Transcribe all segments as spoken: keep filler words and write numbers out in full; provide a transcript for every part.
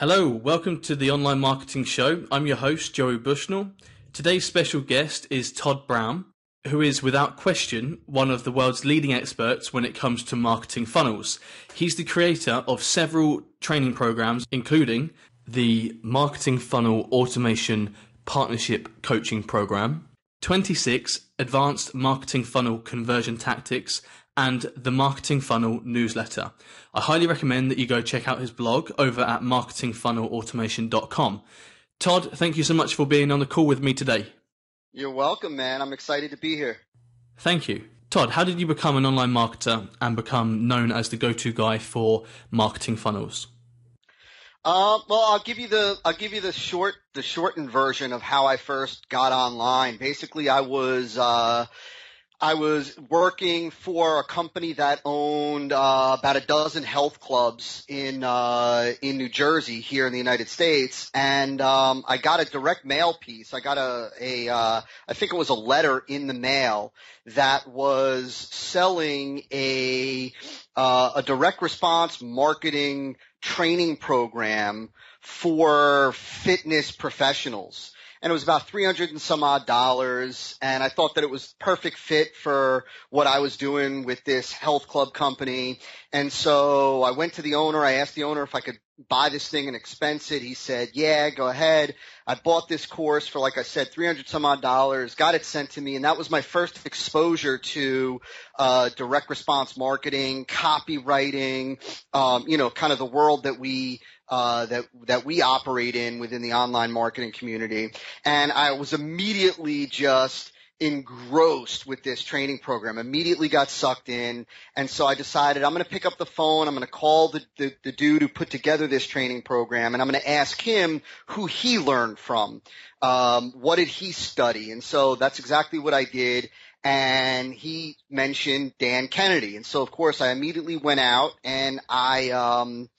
Hello, welcome to the Online Marketing Show. I'm your host, Joey Bushnell. Today's special guest is Todd Brown, who is without question one of the world's leading experts when it comes to marketing funnels. He's the creator of several training programs, including the Marketing Funnel Automation Partnership Coaching Program, twenty-six Advanced Marketing Funnel Conversion Tactics, and the Marketing Funnel Newsletter. I highly recommend that you go check out his blog over at marketing funnel automation dot com. Todd, thank you so much for being on the call with me today. You're welcome, man. I'm excited to be here. Thank you. Todd, how did you become an online marketer and become known as the go-to guy for marketing funnels? Uh, well, I'll give you the I'll give you the short the shortened version of how I first got online. Basically, I was uh, I was working for a company that owned uh, about a dozen health clubs in uh, in New Jersey here in the United States, and um, I got a direct mail piece. I got a, a uh, I think it was a letter in the mail that was selling a uh, a direct response marketing training program for fitness professionals. And it was about three hundred and some odd dollars, and I thought that it was perfect fit for what I was doing with this health club company. And so I went to the owner. I asked the owner if I could buy this thing and expense it. He said, yeah, go ahead. I bought this course for, like I said, three hundred some odd dollars, got it sent to me, and that was my first exposure to uh, direct response marketing, copywriting, um, you know, kind of the world that we – Uh, that that we operate in within the online marketing community. And I was immediately just engrossed with this training program, immediately got sucked in. And so I decided I'm going to pick up the phone. I'm going to call the, the, the dude who put together this training program, and I'm going to ask him who he learned from. Um, what did he study? And so that's exactly what I did. And he mentioned Dan Kennedy. And so, of course, I immediately went out and I um, –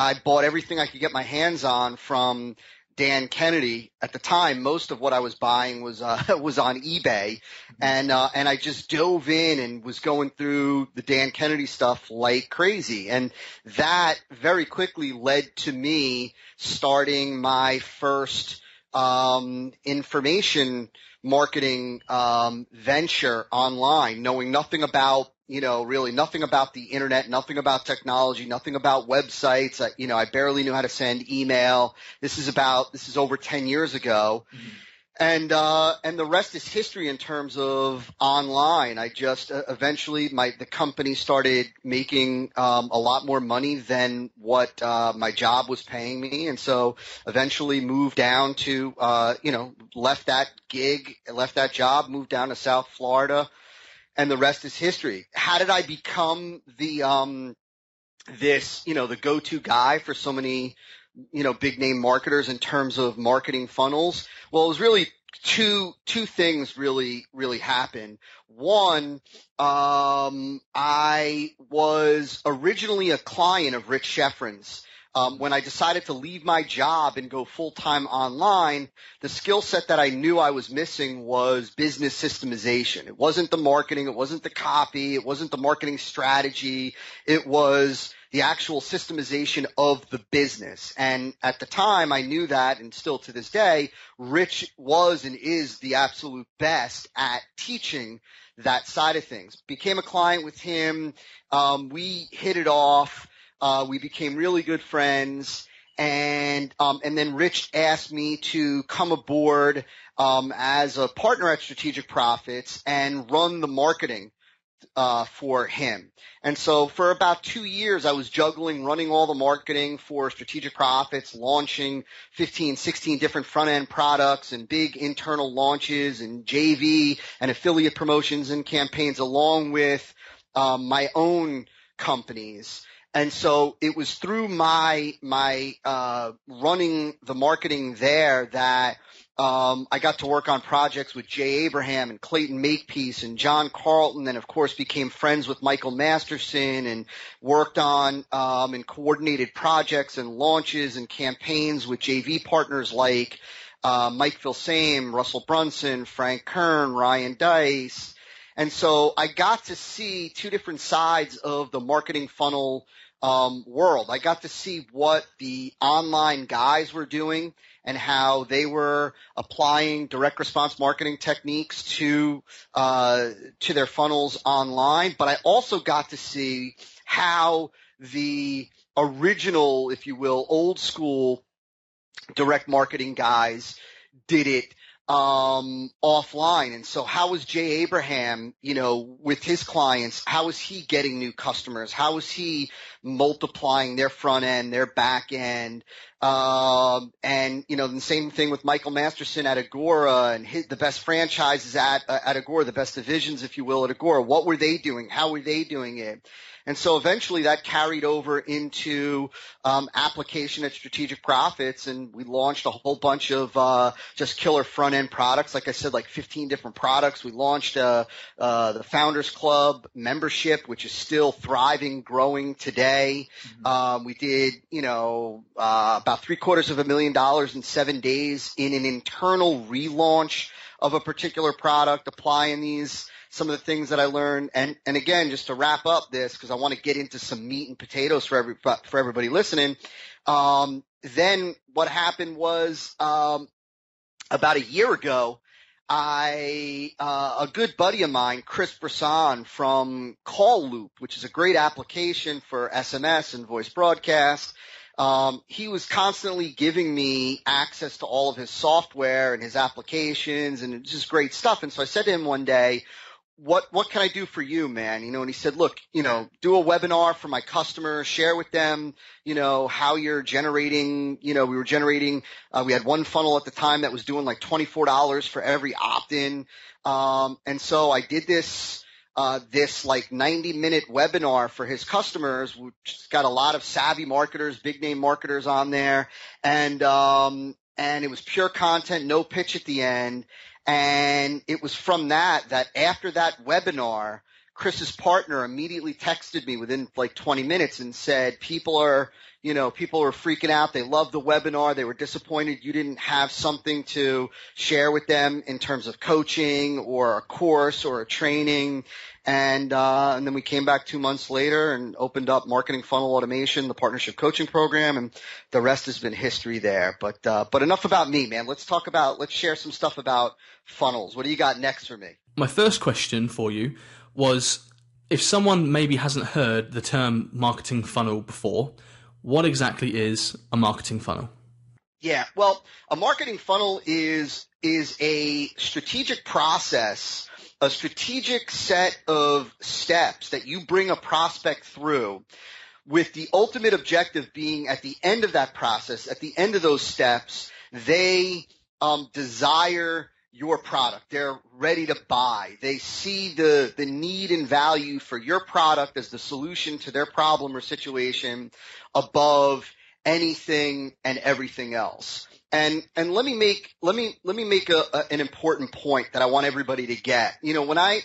I bought everything I could get my hands on from Dan Kennedy. At the time, most of what I was buying was uh, was on eBay, and uh, and I just dove in and was going through the Dan Kennedy stuff like crazy, and that very quickly led to me starting my first um, information marketing um, venture online, knowing nothing about. You know, really nothing about the internet, nothing about technology, nothing about websites. I, you know, I barely knew how to send email. This is about, this is over ten years ago. Mm-hmm. And, uh, and the rest is history in terms of online. I just uh, eventually my, the company started making, um, a lot more money than what, uh, my job was paying me. And so eventually moved down to, uh, you know, left that gig, left that job, moved down to South Florida. And the rest is history. How did I become the um, this, you know, the go-to guy for so many, you know, big-name marketers in terms of marketing funnels? Well, it was really two two things really, really happened. One, um, I was originally a client of Rich Sheffrin's. Um, when I decided to leave my job and go full-time online, the skill set that I knew I was missing was business systemization. It wasn't the marketing. It wasn't the copy. It wasn't the marketing strategy. It was the actual systemization of the business. And at the time, I knew that, and still to this day, Rich was and is the absolute best at teaching that side of things. Became a client with him. Um, we hit it off. Uh, we became really good friends, and um, and then Rich asked me to come aboard um, as a partner at Strategic Profits and run the marketing uh, for him. And so for about two years, I was juggling, running all the marketing for Strategic Profits, launching fifteen, sixteen different front-end products and big internal launches and J V and affiliate promotions and campaigns, along with um, my own companies. And so it was through my my uh running the marketing there that um I got to work on projects with Jay Abraham and Clayton Makepeace and John Carlton, and of course became friends with Michael Masterson and worked on um and coordinated projects and launches and campaigns with J V partners like uh Mike Filsaime, Russell Brunson, Frank Kern, Ryan Dice. And so I got to see two different sides of the marketing funnel um, world. I got to see what the online guys were doing and how they were applying direct response marketing techniques to uh, to their funnels online. But I also got to see how the original, if you will, old school direct marketing guys did it um offline. And so how was Jay Abraham, you know, with his clients, how is he getting new customers? How is he multiplying their front end, their back end? Um and you know, the same thing with Michael Masterson at Agora and his, the best franchises at uh, at Agora, the best divisions, if you will, at Agora. What were they doing? How were they doing it? And so eventually that carried over into um, application at Strategic Profits, and we launched a whole bunch of uh, just killer front-end products. Like I said, like fifteen different products. We launched uh, uh, the Founders Club membership, which is still thriving, growing today. Mm-hmm. Um, we did, you know, uh, about three-quarters of a million dollars in seven days in an internal relaunch of a particular product, applying these some of the things that I learned. And, and again, just to wrap up this, because I want to get into some meat and potatoes for every, for everybody listening. Um, then what happened was, um, about a year ago, I, uh, a good buddy of mine, Chris Brisson from Call Loop, which is a great application for S M S and voice broadcast. Um, he was constantly giving me access to all of his software and his applications and just great stuff. And so I said to him one day, What what can I do for you, man? You know, and he said, look, you know, do a webinar for my customers, share with them, you know, how you're generating, you know, we were generating, uh, we had one funnel at the time that was doing like twenty-four dollars for every opt-in. Um, and so I did this, uh, this like ninety minute webinar for his customers, which got a lot of savvy marketers, big name marketers on there. And, um, and it was pure content, no pitch at the end. And it was from that that after that webinar, Chris's partner immediately texted me within like twenty minutes and said, people are, you know, people are freaking out. They love the webinar. They were disappointed you didn't have something to share with them in terms of coaching or a course or a training. And, uh, and then we came back two months later and opened up Marketing Funnel Automation, the partnership coaching program, and the rest has been history there. But, uh, but enough about me, man. Let's talk about, let's share some stuff about funnels. What do you got next for me? My first question for you was, if someone maybe hasn't heard the term marketing funnel before, what exactly is a marketing funnel? Yeah, well, a marketing funnel is, is a strategic process, a strategic set of steps that you bring a prospect through with the ultimate objective being at the end of that process, at the end of those steps, they um, desire your product. They're ready to buy. They see the, the need and value for your product as the solution to their problem or situation above anything and everything else. And, and let me make, let me, let me make a, a, an important point that I want everybody to get. You know, when I,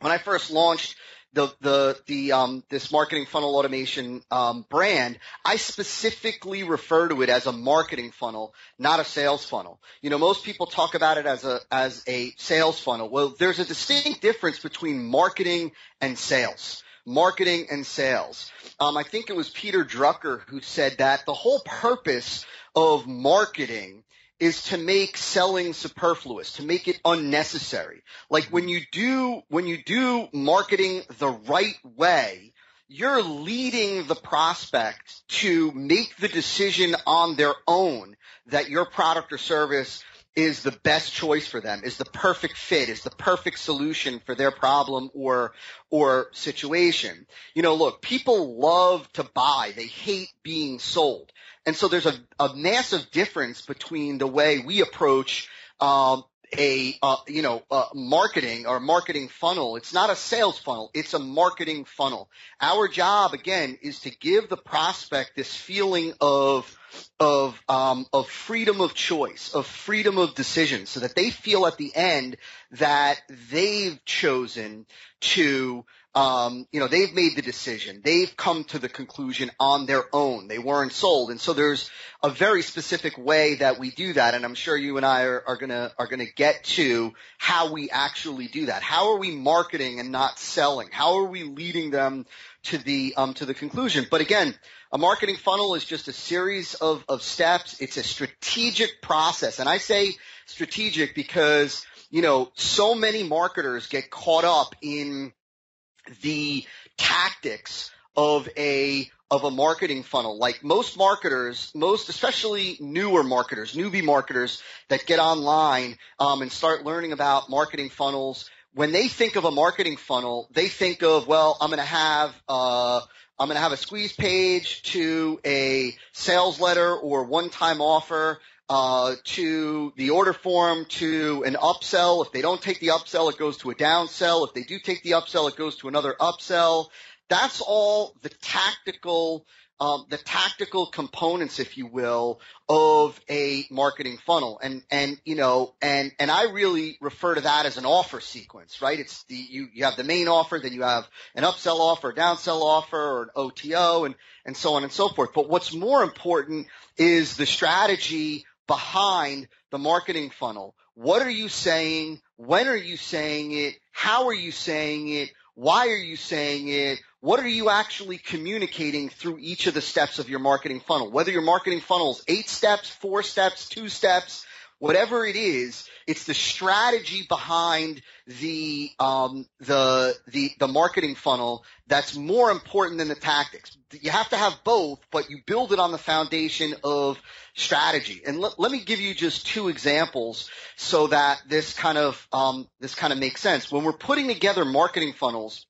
when I first launched the, the, the, um, this marketing funnel automation, um, brand, I specifically refer to it as a marketing funnel, not a sales funnel. You know, most people talk about it as a, as a sales funnel. Well, there's a distinct difference between marketing and sales. Marketing and sales. Um, I think it was Peter Drucker who said that the whole purpose of marketing is to make selling superfluous, to make it unnecessary. Like when you do, when you do marketing the right way, you're leading the prospect to make the decision on their own that your product or service is the best choice for them, is the perfect fit, is the perfect solution for their problem or or situation. You know, look, people love to buy. They hate being sold. And so there's a, a massive difference between the way we approach um, a uh, you know uh, marketing or marketing funnel. It's not a sales funnel. It's a marketing funnel. Our job again is to give the prospect this feeling of of um, of freedom of choice, of freedom of decision, so that they feel at the end that they've chosen to. Um, you know, they've made the decision. They've come to the conclusion on their own. They weren't sold. And so there's a very specific way that we do that. And I'm sure you and I are, are gonna, are gonna get to how we actually do that. How are we marketing and not selling? How are we leading them to the, um, to the conclusion? But again, a marketing funnel is just a series of, of steps. It's a strategic process. And I say strategic because, you know, so many marketers get caught up in the tactics of a of a marketing funnel. Like most marketers, most especially newer marketers, newbie marketers that get online um, and start learning about marketing funnels, when they think of a marketing funnel, they think of, well, I'm going to have uh, I'm going to have a squeeze page to a sales letter or one-time offer. Uh, to the order form, to an upsell. If they don't take the upsell, it goes to a downsell. If they do take the upsell, it goes to another upsell. That's all the tactical, um, the tactical components, if you will, of a marketing funnel. And, and, you know, and, and I really refer to that as an offer sequence, right? It's the, you, you have the main offer, then you have an upsell offer, a downsell offer, or an O T O, and, and so on and so forth. But what's more important is the strategy behind the marketing funnel. What are you saying? When are you saying it? How are you saying it? Why are you saying it? What are you actually communicating through each of the steps of your marketing funnel? Whether your marketing funnel is eight steps, four steps, two steps, whatever it is, it's the strategy behind the um, the the the marketing funnel that's more important than the tactics. You have to have both, but you build it on the foundation of strategy. And l- let me give you just two examples so that this kind of um, this kind of makes sense. When we're putting together marketing funnels,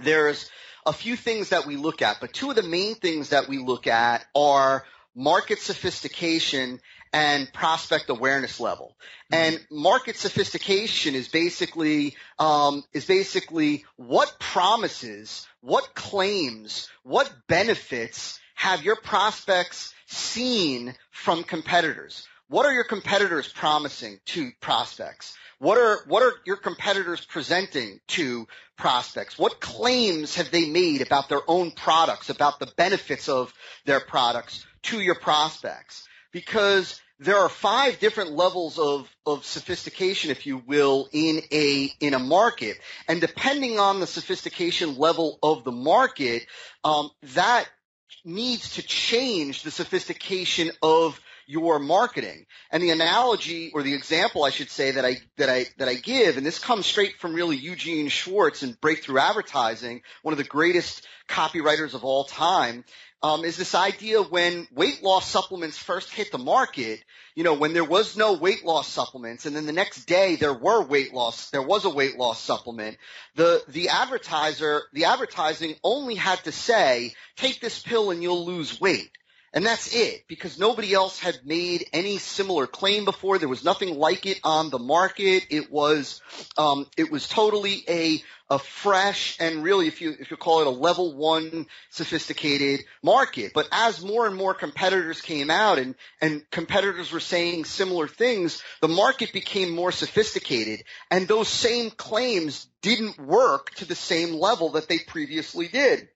there's a few things that we look at, but two of the main things that we look at are market sophistication and prospect awareness level. And market sophistication is basically um, is basically what promises, what claims, what benefits have your prospects seen from competitors? What are your competitors promising to prospects? What are what are your competitors presenting to prospects? What claims have they made about their own products, about the benefits of their products to your prospects? Because there are five different levels of, of sophistication, if you will, in a in a market. And depending on the sophistication level of the market, um, that needs to change the sophistication of your marketing. And the analogy, or the example I should say, that I that I that I give, and this comes straight from really Eugene Schwartz in Breakthrough Advertising, one of the greatest copywriters of all time, um, is this idea when weight loss supplements first hit the market, you know, when there was no weight loss supplements, and then the next day there were weight loss, there was a weight loss supplement, the the advertiser, the advertising only had to say, take this pill and you'll lose weight. And that's it, because nobody else had made any similar claim before. There was nothing like it on the market. It was, um, it was totally a, a fresh and really, if you if you call it a level one sophisticated market. But as more and more competitors came out and and competitors were saying similar things, the market became more sophisticated, and those same claims didn't work to the same level that they previously did.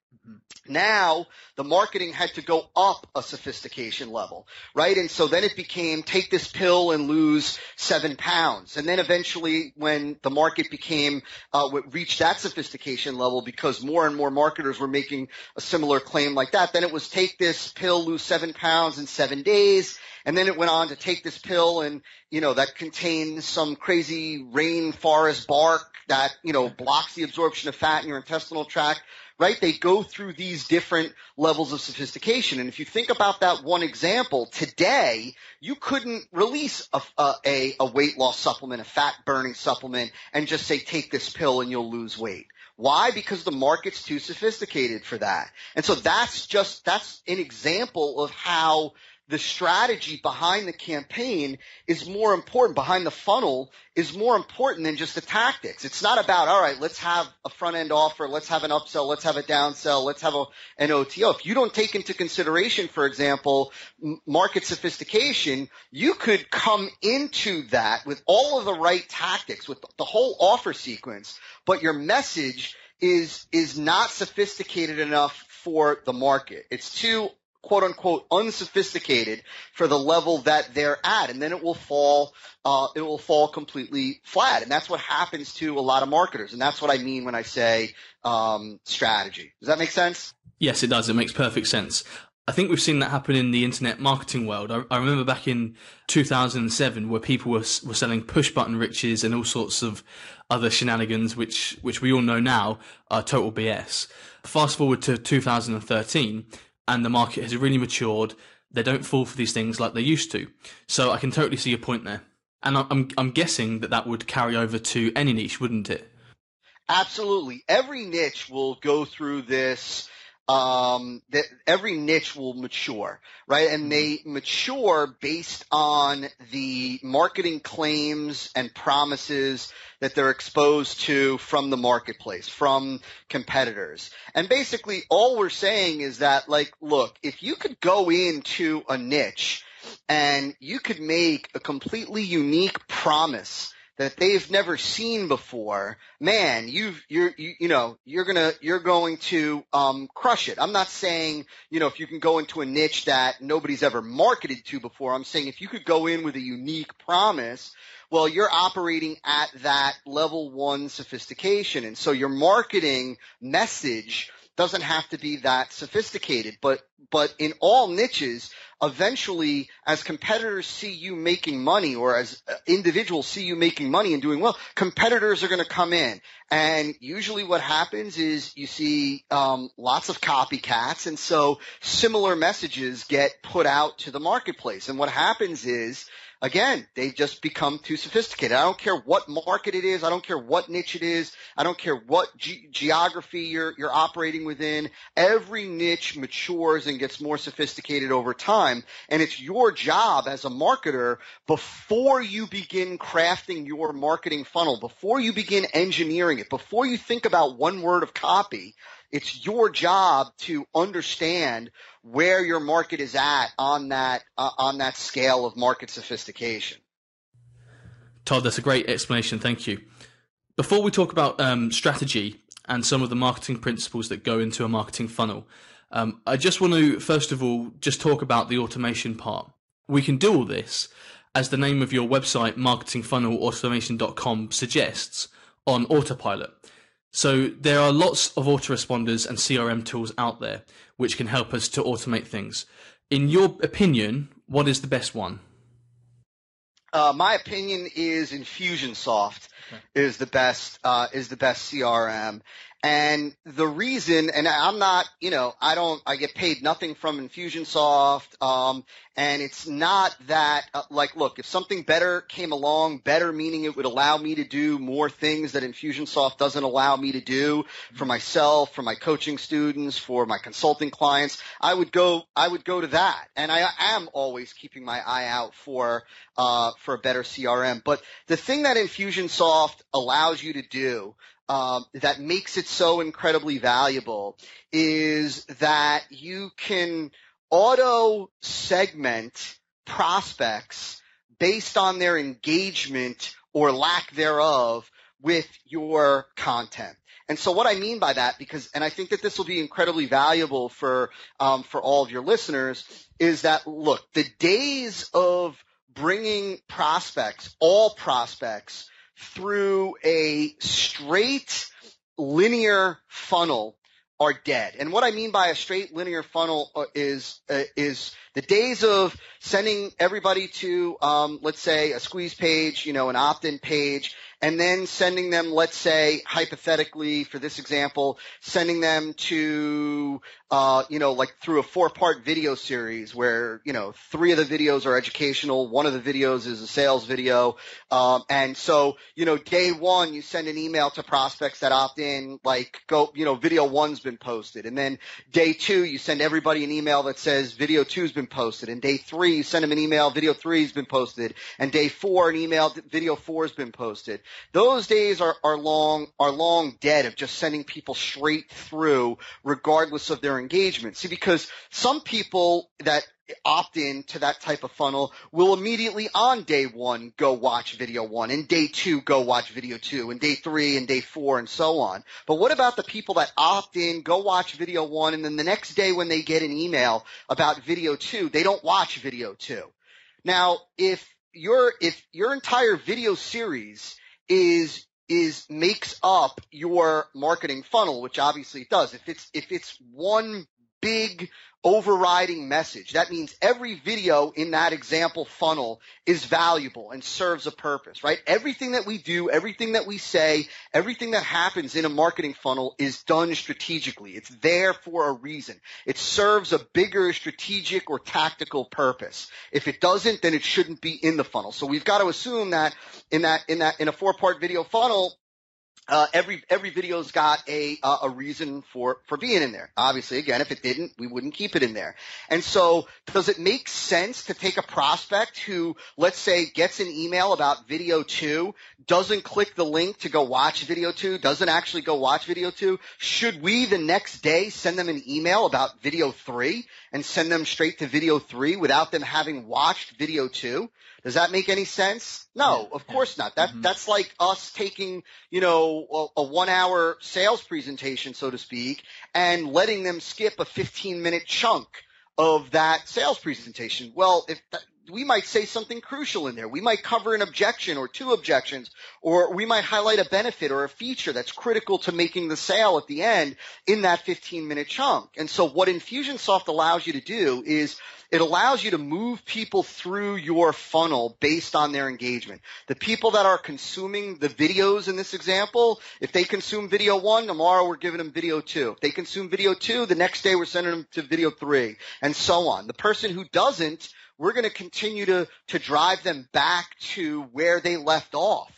Now the marketing had to go up a sophistication level, right? And so then it became take this pill and lose seven pounds. And then eventually when the market became uh, – reached that sophistication level, because more and more marketers were making a similar claim like that, then it was take this pill, lose seven pounds in seven days. And then it went on to take this pill and, you know, that contains some crazy rainforest bark that, you know, blocks the absorption of fat in your intestinal tract. Right? They go through these different levels of sophistication. And if you think about that one example, today you couldn't release a, a, a weight loss supplement, a fat burning supplement, and just say, take this pill and you'll lose weight. Why? Because the market's too sophisticated for that. And so that's just, that's an example of how the strategy behind the campaign is more important, behind the funnel is more important than just the tactics. It's not about, all right, let's have a front-end offer, let's have an upsell, let's have a downsell, let's have a, an O T O. If you don't take into consideration, for example, market sophistication, you could come into that with all of the right tactics, with the whole offer sequence, but your message is is not sophisticated enough for the market. It's too quote unquote unsophisticated for the level that they're at, and then it will fall uh it will fall completely flat. And that's what happens to a lot of marketers, and that's what I mean when I say um strategy. Does that make sense? Yes, it does. It makes perfect sense. I think we've seen that happen in the internet marketing world. I, I remember back in two thousand seven where people were, were selling push button riches and all sorts of other shenanigans, which, which we all know now are total B S. Fast forward to two thousand thirteen and the market has really matured. They don't fall for these things like they used to. So I can totally see your point there. And I'm, I'm guessing that that would carry over to any niche, wouldn't it? Absolutely. Every niche will go through this. Um, that every niche will mature, right? And they mature based on the marketing claims and promises that they're exposed to from the marketplace, from competitors. And basically all we're saying is that, like, look, if you could go into a niche and you could make a completely unique promise that they've never seen before, man, you've, you're, you, you know, you're gonna, you're going to, um, crush it. I'm not saying, you know, if you can go into a niche that nobody's ever marketed to before, I'm saying if you could go in with a unique promise, well, you're operating at that level one sophistication. And so your marketing message doesn't have to be that sophisticated, but, but in all niches, eventually as competitors see you making money, or as individuals see you making money and doing well, competitors are going to come in. And usually what happens is you see um, lots of copycats. And so similar messages get put out to the marketplace. And what happens is, again, they've just become too sophisticated. I don't care what market it is. I don't care what niche it is. I don't care what ge- geography you're, you're operating within. Every niche matures and gets more sophisticated over time. And it's your job as a marketer, before you begin crafting your marketing funnel, before you begin engineering it, before you think about one word of copy, it's your job to understand where your market is at on that uh, on that scale of market sophistication. Todd, that's a great explanation. Thank you. Before we talk about um, strategy and some of the marketing principles that go into a marketing funnel, um, I just want to, first of all, just talk about the automation part. We can do all this, as the name of your website, marketing funnel automation dot com, suggests, on autopilot. So there are lots of autoresponders and C R M tools out there which can help us to automate things. In your opinion, what is the best one? Uh, my opinion is Infusionsoft okay. is the best uh, is the best C R M. And the reason, and I'm not, you know, I don't, I get paid nothing from Infusionsoft, um, and it's not that, uh, like, look, if something better came along, better meaning it would allow me to do more things that Infusionsoft doesn't allow me to do for myself, for my coaching students, for my consulting clients, I would go, I would go to that. And I am always keeping my eye out for, uh, for a better C R M. But the thing that Infusionsoft allows you to do, Um, that makes it so incredibly valuable, is that you can auto segment prospects based on their engagement or lack thereof with your content. And so what I mean by that, because, and I think that this will be incredibly valuable for, um, for all of your listeners, is that, look, the days of bringing prospects, all prospects, through a straight linear funnel are dead. And what I mean by a straight linear funnel is uh, is the days of sending everybody to, um, let's say, a squeeze page, you know, an opt-in page, and then sending them, let's say, hypothetically, for this example, sending them to, uh, you know, like through a four-part video series where, you know, three of the videos are educational, one of the videos is a sales video. Um, and so, you know, day one, you send an email to prospects that opt in, like, go, you know, video one's been posted. And then day two, you send everybody an email that says video two's been been posted, and day three you send them an email, video three has been posted, and day four an email, video four has been posted. Those days are, are long are long dead of just sending people straight through regardless of their engagement. See, because some people that opt in to that type of funnel will immediately on day one go watch video one, and day two go watch video two, and day three and day four and so on. But what about the people that opt in, go watch video one, and then the next day when they get an email about video two, they don't watch video two? Now, if your if your entire video series is is makes up your marketing funnel, which obviously it does, if it's if it's one big overriding message, that means every video in that example funnel is valuable and serves a purpose, right? Everything that we do, everything that we say, everything that happens in a marketing funnel is done strategically. It's there for a reason. It serves a bigger strategic or tactical purpose. If it doesn't, then it shouldn't be in the funnel. So we've got to assume that in that in that in a four-part video funnel, Uh, every, every video's got a, uh, a reason for, for being in there. Obviously, again, if it didn't, we wouldn't keep it in there. And so does it make sense to take a prospect who, let's say, gets an email about video two, doesn't click the link to go watch video two, doesn't actually go watch video two? Should we the next day send them an email about video three and send them straight to video three without them having watched video two? Does that make any sense? No, of course not. That, mm-hmm. That's like us taking, you know, a, a one-hour sales presentation, so to speak, and letting them skip a fifteen-minute chunk of that sales presentation. Well, if that, we might say something crucial in there. We might cover an objection or two objections, or we might highlight a benefit or a feature that's critical to making the sale at the end in that fifteen-minute chunk. And so what Infusionsoft allows you to do is – it allows you to move people through your funnel based on their engagement. The people that are consuming the videos in this example, if they consume video one, tomorrow we're giving them video two. If they consume video two, the next day we're sending them to video three, and so on. The person who doesn't, we're going to continue to to drive them back to where they left off.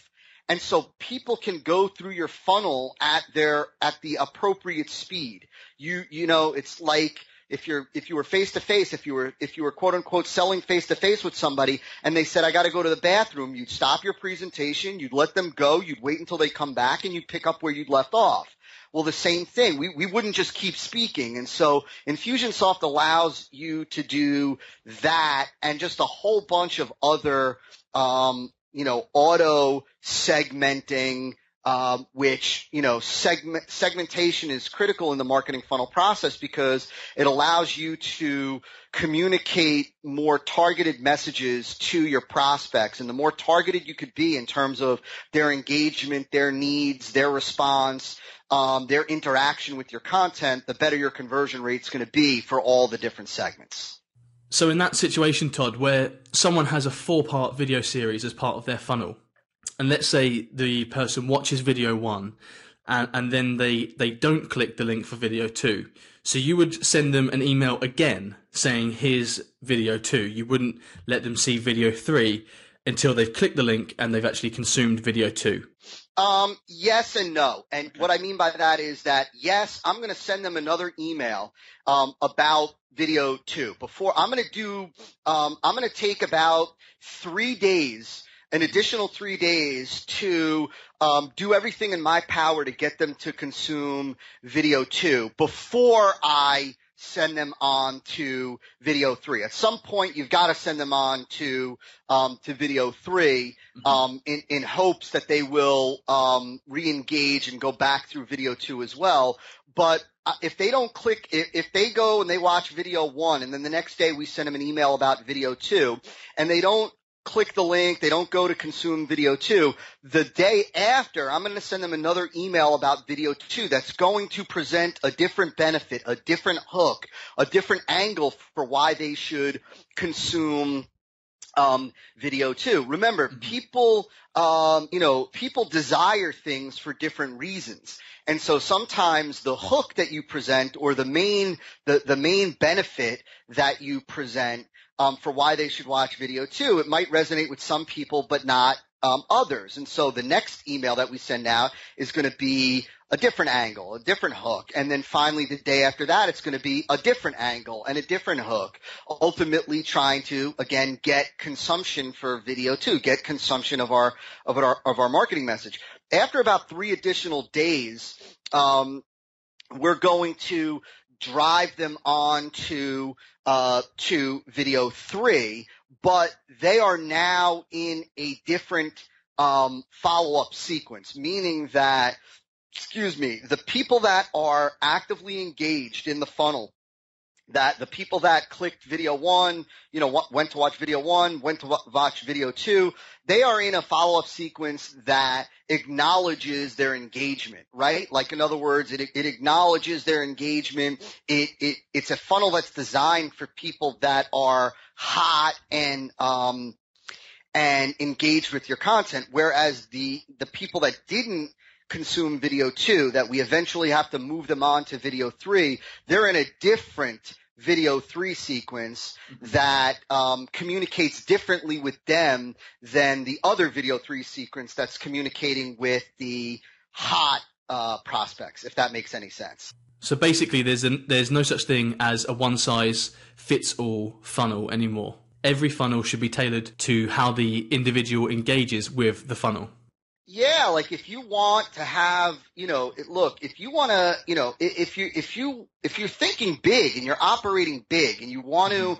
And so people can go through your funnel at their at the appropriate speed. You you know, it's like If you're, if you were face to face, if you were, if you were quote unquote selling face to face with somebody and they said, I got to go to the bathroom, you'd stop your presentation, you'd let them go, you'd wait until they come back, and you'd pick up where you'd left off. Well, the same thing. We, we wouldn't just keep speaking. And so Infusionsoft allows you to do that and just a whole bunch of other, um, you know, auto segmenting, Um, which, you know, segment, segmentation is critical in the marketing funnel process because it allows you to communicate more targeted messages to your prospects. And the more targeted you could be in terms of their engagement, their needs, their response, um, their interaction with your content, the better your conversion rate's going to be for all the different segments. So in that situation, Todd, where someone has a four-part video series as part of their funnel, and let's say the person watches video one and, and then they, they don't click the link for video two. So you would send them an email again saying, here's video two. You wouldn't let them see video three until they've clicked the link and they've actually consumed video two. Um, yes and no. And what I mean by that is that, yes, I'm going to send them another email um, about video two. Before I'm going to do um, I'm going to take about three days an additional three days to um, do everything in my power to get them to consume video two before I send them on to video three. At some point, you've got to send them on to um, to video three um, in, in hopes that they will um, re-engage and go back through video two as well. But if they don't click, if they go and they watch video one and then the next day we send them an email about video two and they don't click the link, they don't go to consume video two, the day after I'm going to send them another email about video two that's going to present a different benefit, a different hook, a different angle for why they should consume um, video two. Remember, people, um, you know, people desire things for different reasons. And so sometimes the hook that you present or the main, the, the main benefit that you present Um, for why they should watch video two, it might resonate with some people, but not um, others. And so the next email that we send out is going to be a different angle, a different hook. And then finally the day after that, it's going to be a different angle and a different hook, ultimately trying to, again, get consumption for video too, get consumption of our, of our, of our marketing message. After about three additional days, um, we're going to drive them on to, uh, to video three, but they are now in a different, um, follow-up sequence, meaning that, excuse me, the people that are actively engaged in the funnel, that the people that clicked video one, you know, went to watch video one, went to watch video two, they are in a follow-up sequence that acknowledges their engagement, right? Like, in other words, it, it acknowledges their engagement. It, it, it's a funnel that's designed for people that are hot and, um, and engaged with your content. Whereas the, the people that didn't consume video two, that we eventually have to move them on to video three, they're in a different video three sequence that um, communicates differently with them than the other video three sequence that's communicating with the hot uh, prospects, if that makes any sense. So basically there's an, there's no such thing as a one size fits all funnel anymore. Every funnel should be tailored to how the individual engages with the funnel. Yeah, like if you want to have, you know, look, if you want to, you know, if you if you if you're thinking big and you're operating big and you want to,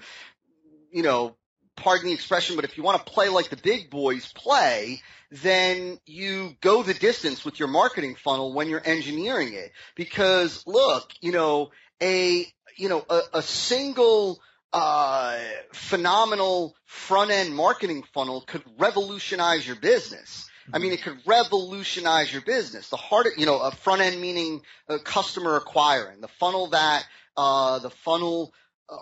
you know, pardon the expression, but if you want to play like the big boys play, then you go the distance with your marketing funnel when you're engineering it, because look, you know, a you know a, a single uh phenomenal front end marketing funnel could revolutionize your business. I mean, it could revolutionize your business. The harder, you know, a front end meaning uh, customer acquiring, the funnel that, uh, the funnel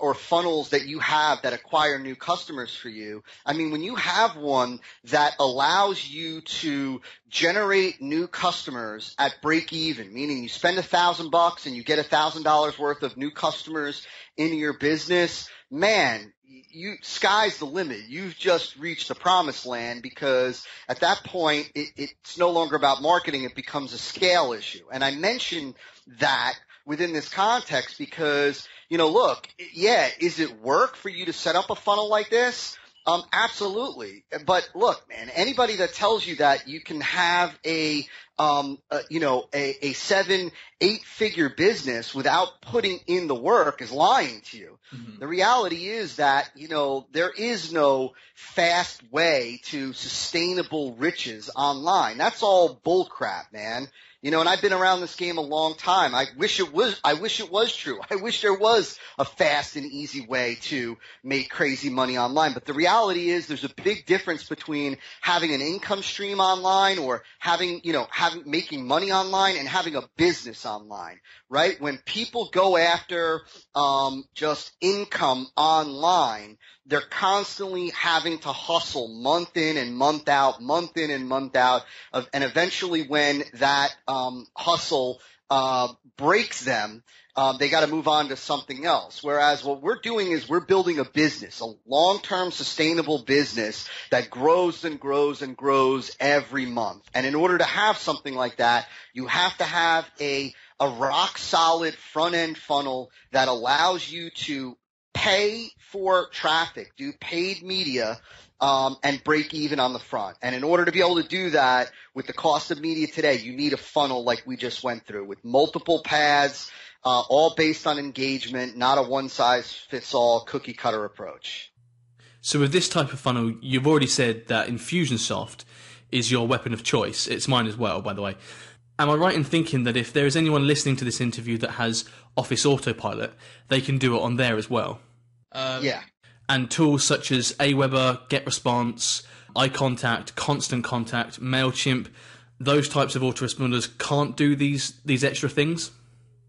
or funnels that you have that acquire new customers for you. I mean, when you have one that allows you to generate new customers at break even, meaning you spend a thousand bucks and you get a thousand dollars worth of new customers into your business, man, you sky's the limit. You've just reached the promised land, because at that point it, it's no longer about marketing. It becomes a scale issue. And I mentioned that within this context because, you know, look, yeah, is it work for you to set up a funnel like this? Um, absolutely. But look, man, anybody that tells you that you can have a, um, a, you know, a, a seven, eight figure business without putting in the work is lying to you. Mm-hmm. The reality is that, you know, there is no fast way to sustainable riches online. That's all bullcrap, man. You know, and I've been around this game a long time. I wish it was, I wish it was true. I wish there was a fast and easy way to make crazy money online. But the reality is there's a big difference between having an income stream online or having, you know, having, making money online and having a business online, right? When people go after, um, just income online, they're constantly having to hustle month in and month out, month in and month out. Of, and eventually when that, um, hustle, uh, breaks them, um, they got to move on to something else. Whereas what we're doing is we're building a business, a long-term sustainable business that grows and grows and grows every month. And in order to have something like that, you have to have a, a rock solid front end funnel that allows you to pay for traffic, do paid media, um, and break even on the front. And in order to be able to do that with the cost of media today, you need a funnel like we just went through with multiple paths, uh, all based on engagement, not a one-size-fits-all cookie-cutter approach. So with this type of funnel, you've already said that Infusionsoft is your weapon of choice. It's mine as well, by the way. Am I right in thinking that if there is anyone listening to this interview that has Office Autopilot, they can do it on there as well? Um, yeah. And tools such as Aweber, GetResponse, EyeContact, Constant Contact, Mailchimp, those types of autoresponders can't do these these extra things?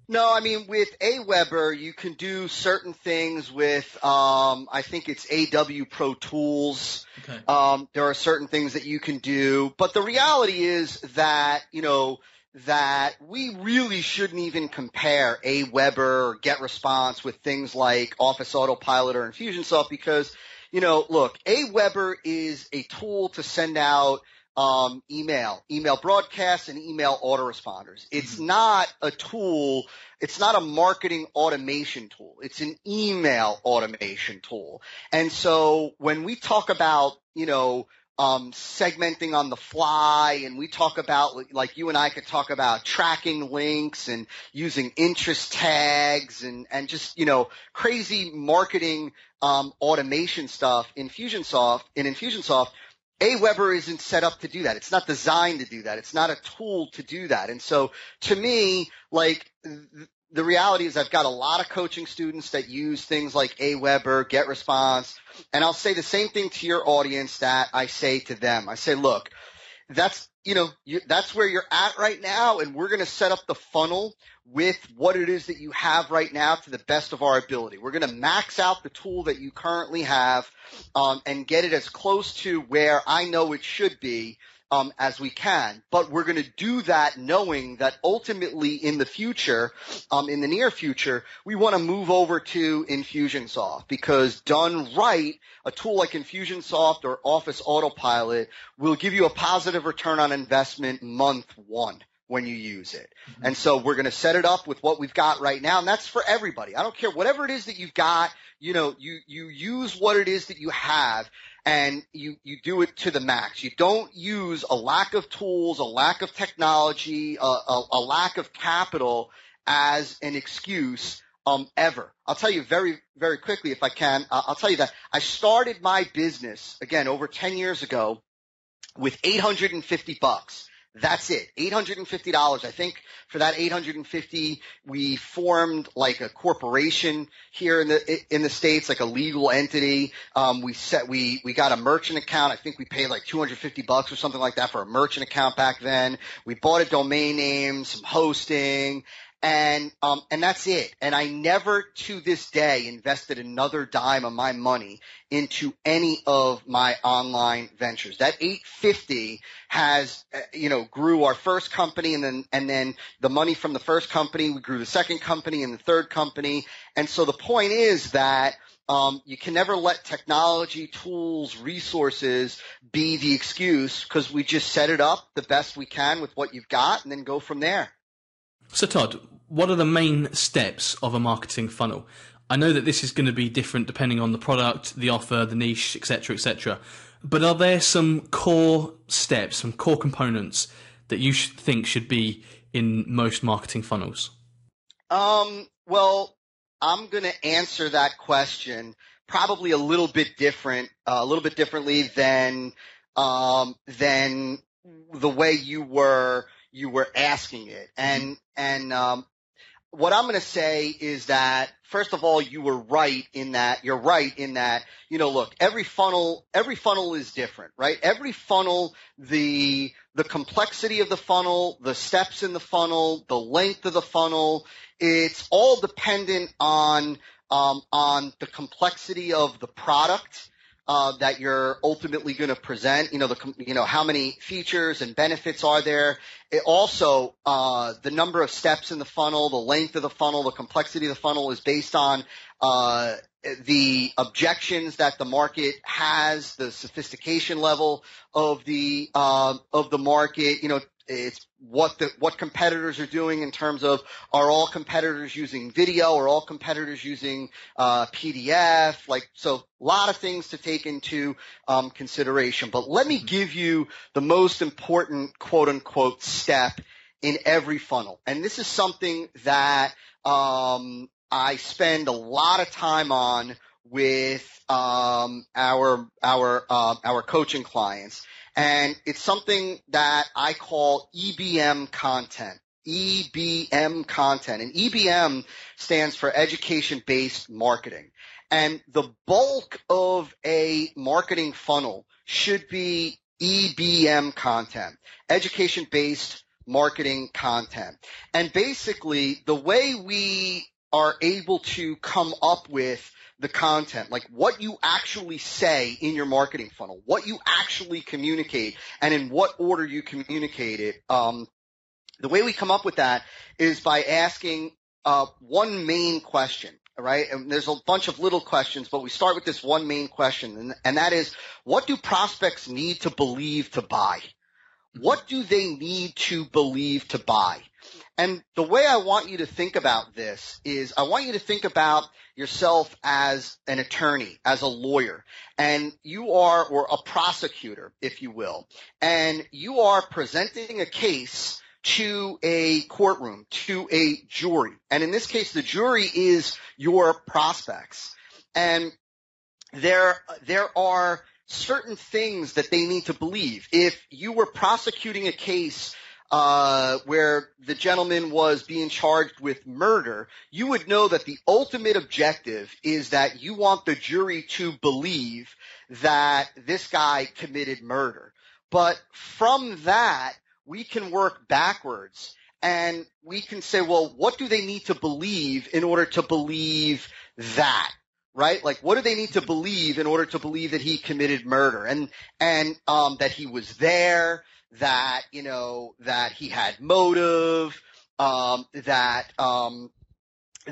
No, I mean, with Aweber, you can do certain things with, um, I think it's A W Pro Tools. Okay. Um, there are certain things that you can do. But the reality is that, you know, that we really shouldn't even compare Aweber or GetResponse with things like Office Autopilot or Infusionsoft because, you know, look, Aweber is a tool to send out um, email, email broadcasts, and email autoresponders. It's not a tool. It's not a marketing automation tool. It's an email automation tool. And so when we talk about, you know, um, segmenting on the fly, and we talk about, like you and I could talk about tracking links and using interest tags and, and just, you know, crazy marketing, um, automation stuff in Infusionsoft, in Infusionsoft, Aweber isn't set up to do that. It's not designed to do that. It's not a tool to do that. And so to me, like, th- the reality is I've got a lot of coaching students that use things like Aweber, GetResponse, and I'll say the same thing to your audience that I say to them. I say, look, that's, you know, you, that's where you're at right now, and we're going to set up the funnel with what it is that you have right now to the best of our ability. We're going to max out the tool that you currently have um, and get it as close to where I know it should be um, as we can. But we're going to do that knowing that ultimately in the future, um, in the near future, we want to move over to Infusionsoft, because done right, a tool like Infusionsoft or Office Autopilot will give you a positive return on investment month one when you use it. And so we're going to set it up with what we've got right now, and that's for everybody. I don't care, whatever it is that you've got, you know, you you use what it is that you have, and you you do it to the max. You don't use a lack of tools, a lack of technology, a, a, a lack of capital as an excuse um ever. I'll tell you very, very quickly if I can. Uh, I'll tell you that I started my business, again, over ten years ago with eight hundred fifty bucks. That's it. eight hundred fifty dollars. I think for that eight hundred fifty, we formed like a corporation here in the, in the States, like a legal entity. Um, we set, we, we got a merchant account. I think we paid like two hundred fifty bucks or something like that for a merchant account back then. We bought a domain name, some hosting, and, um, and that's it. And I never to this day invested another dime of my money into any of my online ventures. That eight hundred fifty has, you know, grew our first company, and then, and then the money from the first company, we grew the second company and the third company. And so the point is that, um, you can never let technology, tools, resources be the excuse, because we just set it up the best we can with what you've got and then go from there. So Todd, what are the main steps of a marketing funnel? I know that this is going to be different depending on the product, the offer, the niche, et cetera, et cetera. But are there some core steps, some core components that you should think should be in most marketing funnels? Um, well, I'm going to answer that question probably a little bit different, uh, a little bit differently than um, than the way you were you were asking it, and and um, what I'm going to say is that, first of all, you were right in that you're right in that you know, look, every funnel every funnel is different, right? Every funnel, the the complexity of the funnel, the steps in the funnel, the length of the funnel, it's all dependent on um, on the complexity of the product Uh, that you're ultimately going to present, you know, the, you know, how many features and benefits are there. It also, uh, the number of steps in the funnel, the length of the funnel, the complexity of the funnel is based on, uh, the objections that the market has, the sophistication level of the, um, of the market, you know, it's what the, what competitors are doing in terms of, are all competitors using video? Are all competitors using uh, P D F? Like, so a lot of things to take into um, consideration. But let me give you the most important quote unquote step in every funnel. And this is something that um, I spend a lot of time on with um, our, our, uh, our coaching clients. And it's something that I call E B M content, E B M content. And E B M stands for education-based marketing. And the bulk of a marketing funnel should be E B M content, education-based marketing content. And basically, the way we are able to come up with the content, like what you actually say in your marketing funnel, what you actually communicate, and in what order you communicate it. Um, the way we come up with that is by asking uh, one main question, right? And there's a bunch of little questions, but we start with this one main question, and, and that is, what do prospects need to believe to buy? what do they need to believe to buy? And the way I want you to think about this is I want you to think about yourself as an attorney, as a lawyer, and you are or a prosecutor, if you will, and you are presenting a case to a courtroom, to a jury. And in this case, the jury is your prospects. And there, there are certain things that they need to believe. If you were prosecuting a case Uh, where the gentleman was being charged with murder, you would know that the ultimate objective is that you want the jury to believe that this guy committed murder. But from that, we can work backwards and we can say, well, what do they need to believe in order to believe that? Right? Like, what do they need to believe in order to believe that he committed murder and, and, um, that he was there, that, you know, that he had motive, um, that, um,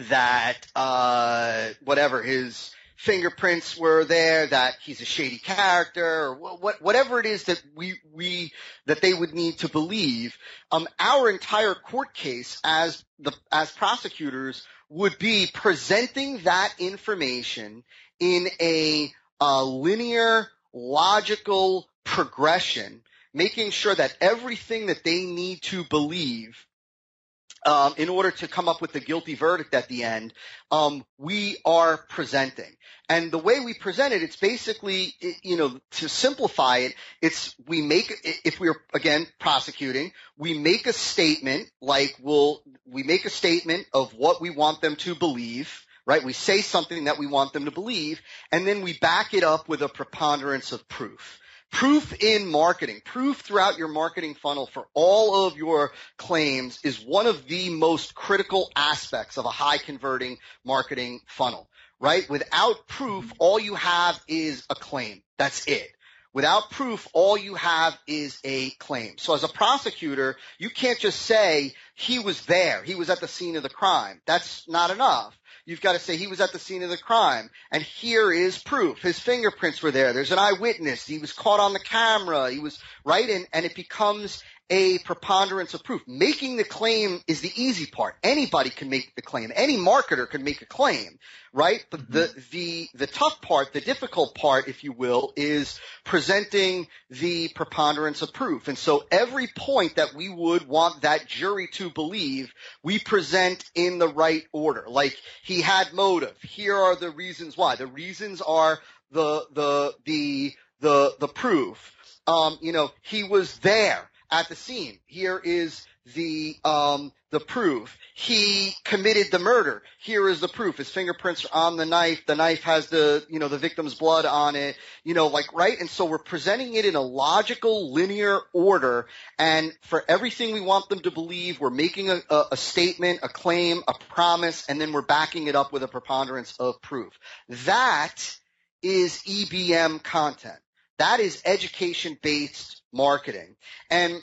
that, uh, whatever, his fingerprints were there, that he's a shady character, or what, whatever it is that we, we, that they would need to believe. Um, our entire court case as the, as prosecutors would be presenting that information in a, a linear, logical progression, making sure that everything that they need to believe um, in order to come up with the guilty verdict at the end, um, we are presenting. And the way we present it, it's basically, you know, to simplify it, it's we make, if we're, again, prosecuting, we make a statement, like we'll, we make a statement of what we want them to believe. Right? We say something that we want them to believe, and then we back it up with a preponderance of proof. Proof in marketing, proof throughout your marketing funnel for all of your claims is one of the most critical aspects of a high converting marketing funnel, right? Without proof, all you have is a claim. That's it. Without proof, all you have is a claim. So as a prosecutor, you can't just say he was there. He was at the scene of the crime. That's not enough. You've got to say he was at the scene of the crime, and here is proof. His fingerprints were there. There's an eyewitness. He was caught on the camera. He was right in, and it becomes a preponderance of proof. Making the claim is the easy part. Anybody can make the claim. Any marketer can make a claim, right? But the the the tough part, the difficult part, if you will, is presenting the preponderance of proof. And so every point that we would want that jury to believe, we present in the right order. Like, he had motive. Here are the reasons why. The reasons are the the the the the proof. Um, you know, he was there at the scene. Here is the um the proof. He committed the murder. Here is the proof. His fingerprints are on the knife. The knife has the, you know, the victim's blood on it, you know, like, right? And so we're presenting it in a logical, linear order. And for everything we want them to believe, we're making a, a, a statement, a claim, a promise, and then we're backing it up with a preponderance of proof. That is E B M content. That is education-based marketing. And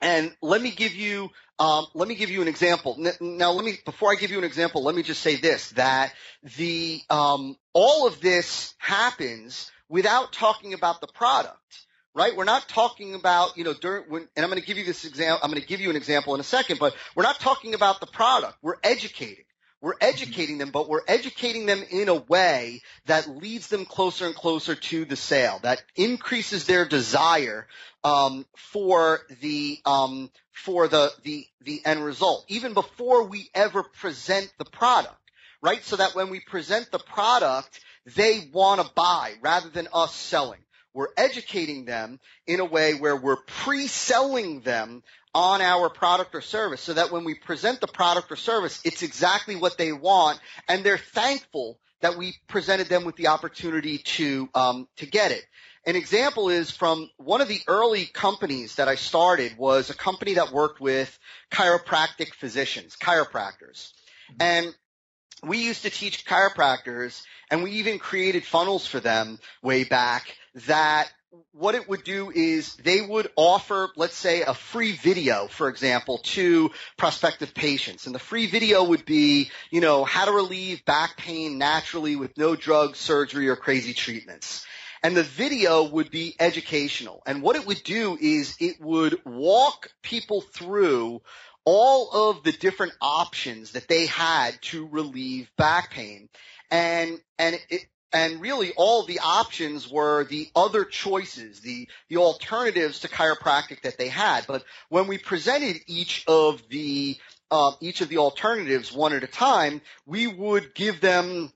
And let me give you, um, let me give you an example. Now, let me, before I give you an example, let me just say this, that the, um, all of this happens without talking about the product, right? We're not talking about, you know, during, when, and I'm going to give you this example, I'm going to give you an example in a second, but we're not talking about the product. We're educating. We're educating them, but we're educating them in a way that leads them closer and closer to the sale, that increases their desire um, for the um, for the, the the end result, even before we ever present the product, right? So that when we present the product, they want to buy rather than us selling. We're educating them in a way where we're pre-selling them on our product or service, so that when we present the product or service, it's exactly what they want, and they're thankful that we presented them with the opportunity to um, to get it. An example is from one of the early companies that I started was a company that worked with chiropractic physicians, chiropractors. And we used to teach chiropractors, and we even created funnels for them way back, that what it would do is they would offer, let's say, a free video, for example, to prospective patients. And the free video would be, you know, how to relieve back pain naturally with no drugs, surgery, or crazy treatments. and the video would be educational. And what it would do is it would walk people through all of the different options that they had to relieve back pain. And and it, and really all the options were the other choices, the the alternatives to chiropractic that they had. But when we presented each of the uh, each of the alternatives one at a time, we would give them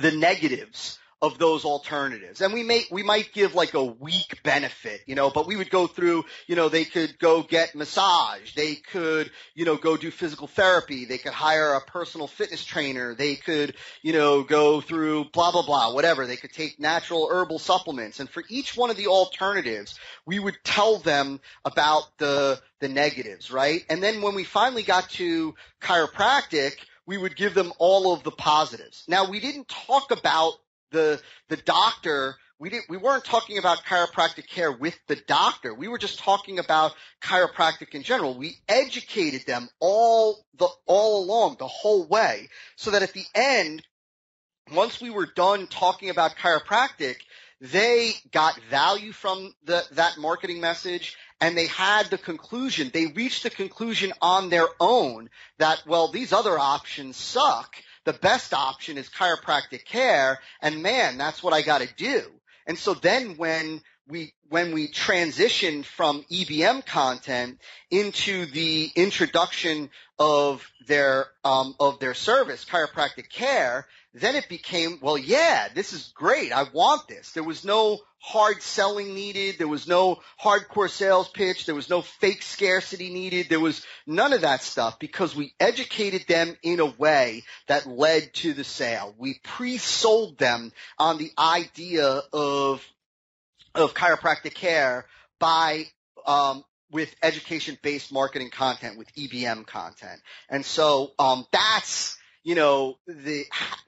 the negatives of those alternatives. And we may, we might give like a weak benefit, you know, but we would go through, you know, they could go get massage. They could, you know, go do physical therapy. They could hire a personal fitness trainer. They could, you know, go through blah, blah, blah, whatever. They could take natural herbal supplements. And for each one of the alternatives, we would tell them about the, the negatives, right? And then when we finally got to chiropractic, we would give them all of the positives. Now, we didn't talk about The the doctor, we didn't we weren't talking about chiropractic care with the doctor. We were just talking about chiropractic in general. We educated them all the all along the whole way, so that at the end, once we were done talking about chiropractic, they got value from the that marketing message, and they had the conclusion. They reached the conclusion on their own that, well, these other options suck. The best option is chiropractic care, and man, that's what I got to do. And so then when we when we transitioned from E B M content into the introduction of their um, of their service, chiropractic care, then it became, well, yeah, this is great. I want this. There was no hard selling needed. There was no hardcore sales pitch. There was no fake scarcity needed. There was none of that stuff, because we educated them in a way that led to the sale. We pre-sold them on the idea of of chiropractic care by um, with education-based marketing content, with E B M content. And so um, that's, you know, the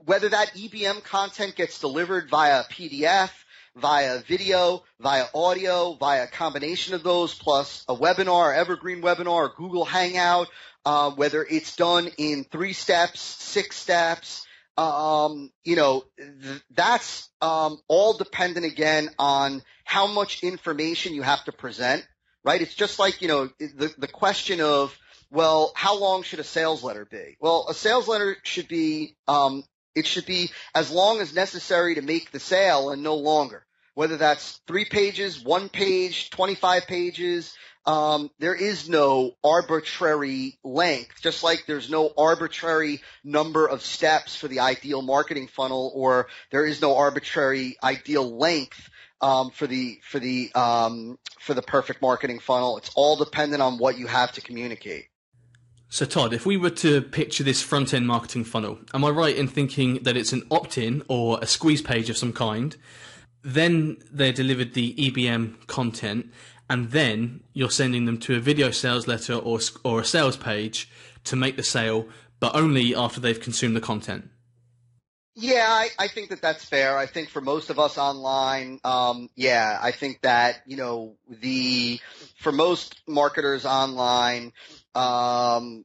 whether that E B M content gets delivered via P D F, via video, via audio, via a combination of those, plus a webinar, evergreen webinar, Google Hangout, uh, whether it's done in three steps, six steps, um, you know, th- that's um, all dependent, again, on how much information you have to present, right? It's just like, you know, the, the question of, well, how long should a sales letter be? Well, a sales letter should be um, – it should be as long as necessary to make the sale and no longer, whether that's three pages, one page, twenty-five pages. Um, there is no arbitrary length, just like there's no arbitrary number of steps for the ideal marketing funnel, or there is no arbitrary ideal length um, for the for the um, for the perfect marketing funnel. It's all dependent on what you have to communicate. So Todd, if we were to picture this front-end marketing funnel, am I right in thinking that it's an opt-in or a squeeze page of some kind? Then they're delivered the E B M content, and then you're sending them to a video sales letter or or a sales page to make the sale, but only after they've consumed the content. Yeah, I, I think that that's fair. I think for most of us online, um, yeah, I think that, you know, the for most marketers online, Um,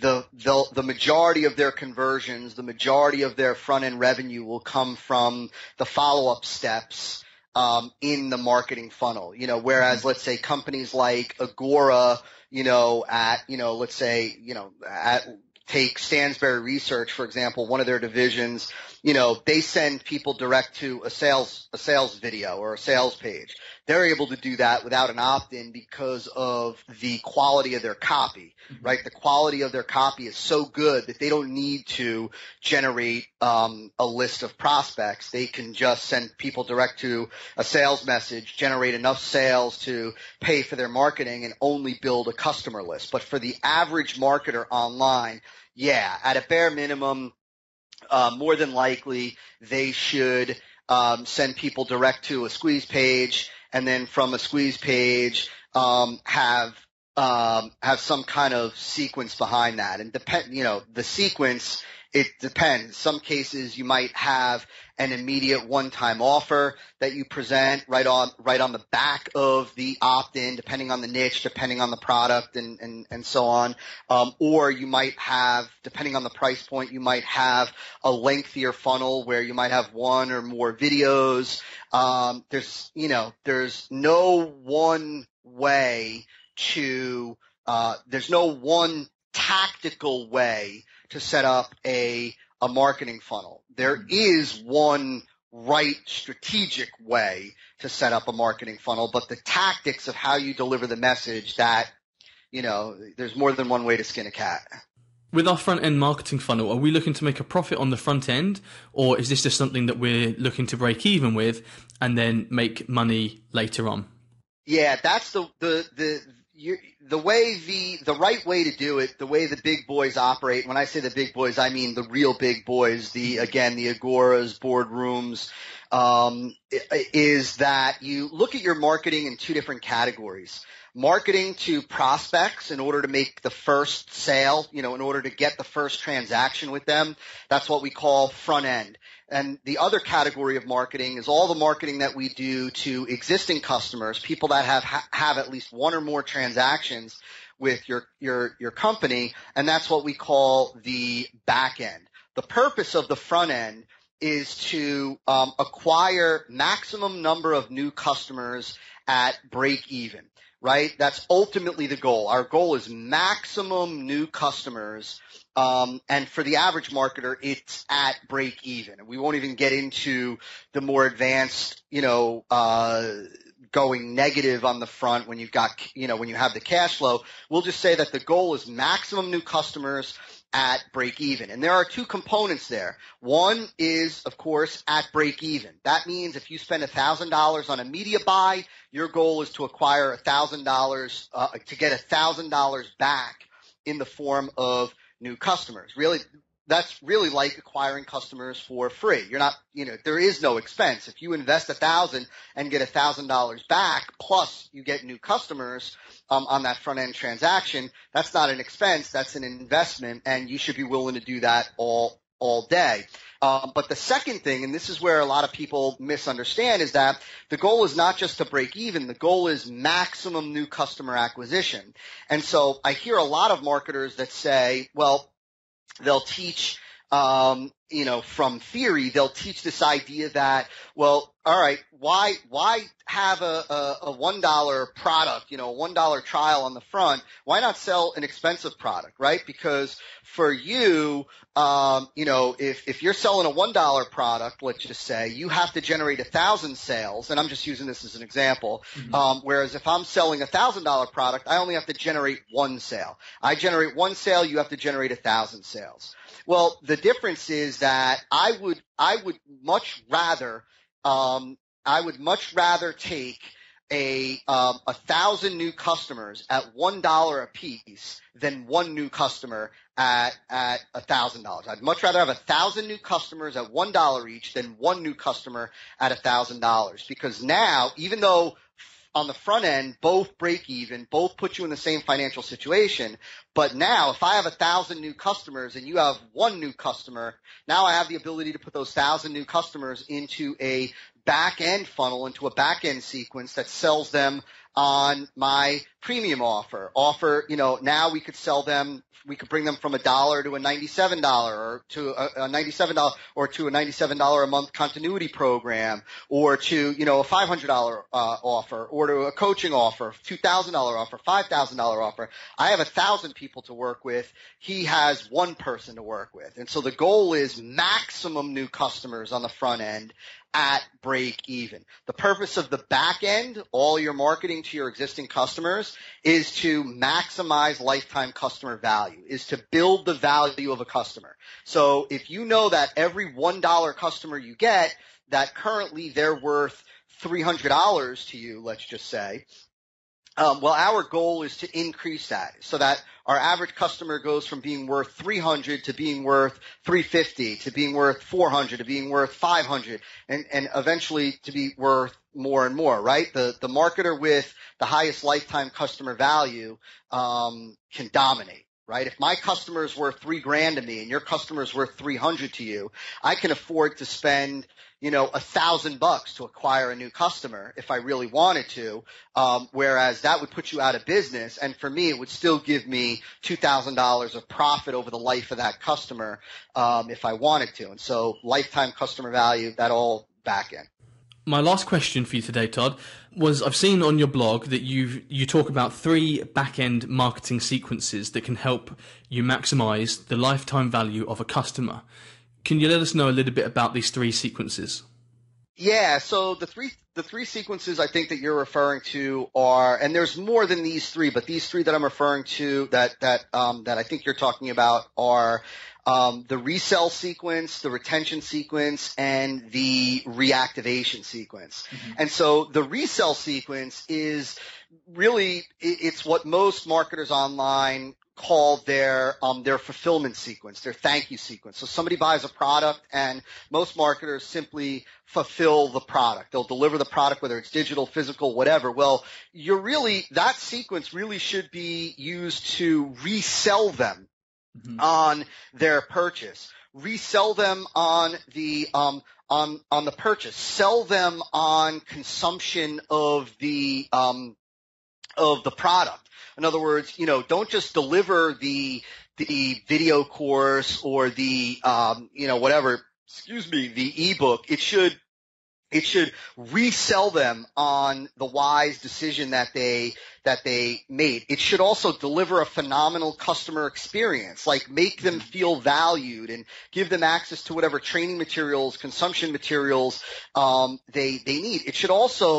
the, the, the majority of their conversions, the majority of their front end revenue will come from the follow up steps, um, in the marketing funnel, you know, whereas let's say companies like Agora, you know, at, you know, let's say, you know, at, take Stansberry Research, for example, one of their divisions, you know, they send people direct to a sales, a sales video or a sales page. They're able to do that without an opt-in because of the quality of their copy, right? The quality of their copy is so good that they don't need to generate um, a list of prospects. They can just send people direct to a sales message, generate enough sales to pay for their marketing, and only build a customer list. But for the average marketer online, yeah, at a bare minimum, uh, more than likely they should um, send people direct to a squeeze page, and then from a squeeze page, um, have um, have some kind of sequence behind that. And depend, you know, the sequence It depends. Some cases you might have an immediate one-time offer that you present right on right on the back of the opt-in, depending on the niche, depending on the product, and and, and so on. Um, or you might have, depending on the price point, you might have a lengthier funnel where you might have one or more videos. Um, there's you know there's no one way to uh, there's no one tactical way to set up a a marketing funnel. There is one right strategic way to set up a marketing funnel, but the tactics of how you deliver the message, that, you know, there's more than one way to skin a cat. With our front-end marketing funnel, are we looking to make a profit on the front end, or is this just something that we're looking to break even with and then make money later on? Yeah, that's the the the You, the way the the right way to do it, the way the big boys operate. When I say the big boys, I mean the real big boys. The again, the Agoras, boardrooms, um, is that you look at your marketing in two different categories. Marketing to prospects in order to make the first sale, you know, in order to get the first transaction with them. That's what we call front end. And the other category of marketing is all the marketing that we do to existing customers, people that have have at least one or more transactions with your your your company, and that's what we call the back end. The purpose of the front end is to um, acquire maximum number of new customers at break even, right? That's ultimately the goal. Our goal is maximum new customers. Um, and for the average marketer, it's at break even. And we won't even get into the more advanced, you know, uh, going negative on the front when you've got, you know, when you have the cash flow. We'll just say that the goal is maximum new customers at break even. And there are two components there. One is, of course, at break even. That means if you spend one thousand dollars on a media buy, your goal is to acquire one thousand dollars, uh, to get one thousand dollars back in the form of new customers. Really, that's really like acquiring customers for free. You're not, you know, there is no expense. If you invest a thousand and get a thousand dollars back, plus you get new customers um, on that front end transaction, that's not an expense. That's an investment, and you should be willing to do that all all day. Um, but the second thing, and this is where a lot of people misunderstand, is that the goal is not just to break even. The goal is maximum new customer acquisition. And so I hear a lot of marketers that say, well, they'll teach, um, you know, from theory, they'll teach this idea that, well, all right, why why have a, a, a one dollar product, you know, a one dollar trial on the front? Why not sell an expensive product, right? Because for you, um, you know, if, if you're selling a one dollar product, let's just say, you have to generate one thousand sales, and I'm just using this as an example, mm-hmm. um, whereas if I'm selling a one thousand dollar product, I only have to generate one sale. I generate one sale, you have to generate one thousand sales. Well, the difference is that I would I would much rather um, I would much rather take a um, a thousand new customers at one dollar a piece than one new customer at at a thousand dollars. I'd much rather have a thousand new customers at one dollar each than one new customer at a thousand dollars, because now, even though on the front end, both break even, both put you in the same financial situation. But now, if I have a thousand new customers and you have one new customer, now I have the ability to put those thousand new customers into a back end funnel, into a back end sequence that sells them on my premium offer. Offer, you know, now we could sell them, we could bring them from a dollar to a ninety-seven dollar or to a, a ninety-seven dollar or to a ninety-seven dollar a month continuity program, or to, you know, a five hundred dollar uh, offer, or to a coaching offer, two thousand dollar offer, five thousand dollar offer. I have a thousand people to work with. He has one person to work with. And so the goal is maximum new customers on the front end at break even. The purpose of the back end, all your marketing to your existing customers, is to maximize lifetime customer value, is to build the value of a customer. So if you know that every one dollar customer you get, that currently they're worth three hundred dollars to you, let's just say, Um, well, our goal is to increase that so that our average customer goes from being worth three hundred to being worth three fifty, to being worth four hundred, to being worth five hundred, and, and eventually to be worth more and more, right? The, the marketer with the highest lifetime customer value um, can dominate. right? If my customer is worth three grand to me and your customer is worth three hundred to you, I can afford to spend, you know, a thousand bucks to acquire a new customer if I really wanted to. Um, whereas that would put you out of business. And for me, it would still give me two thousand dollars of profit over the life of that customer, um, if I wanted to. And so lifetime customer value, that all back in. My last question for you today, Todd, was I've seen on your blog that you you talk about three back-end marketing sequences that can help you maximize the lifetime value of a customer. Can you let us know a little bit about these three sequences? Yeah, so the three the three sequences I think that you're referring to are, and there's more than these three, but these three that I'm referring to that that um, that I think you're talking about are um, the resell sequence, the retention sequence, and the reactivation sequence. Mm-hmm. And so the resell sequence is really it's what most marketers online called their um their fulfillment sequence, their thank you sequence. So somebody buys a product and most marketers simply fulfill the product. They'll deliver the product, whether it's digital, physical, whatever. Well, you're really that sequence really should be used to resell them mm-hmm. on their purchase. Resell them on the um on on the purchase. Sell them on consumption of the um of the product. In other words, you know, don't just deliver the the video course or the um, you know whatever. Excuse me, the ebook. It should it should resell them on the wise decision that they that they made. It should also deliver a phenomenal customer experience, like make them feel valued and give them access to whatever training materials, consumption materials um, they they need. It should also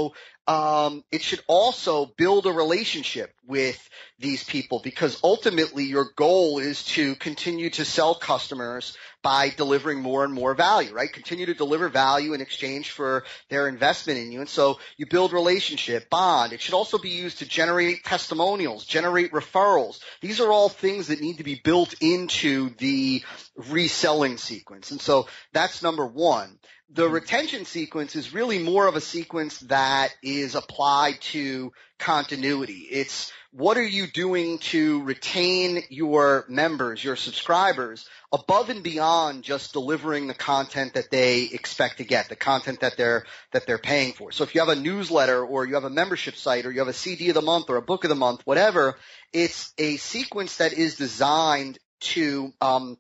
Um, it should also build a relationship with these people, because ultimately your goal is to continue to sell customers by delivering more and more value, right? Continue to deliver value in exchange for their investment in you. And so you build relationship, bond. It should also be used to generate testimonials, generate referrals. These are all things that need to be built into the reselling sequence. And so that's number one. The retention sequence is really more of a sequence that is applied to continuity. It's what are you doing to retain your members, your subscribers, above and beyond just delivering the content that they expect to get, the content that they're that they're paying for. So if you have a newsletter or you have a membership site or you have a C D of the month or a book of the month, whatever, it's a sequence that is designed to um,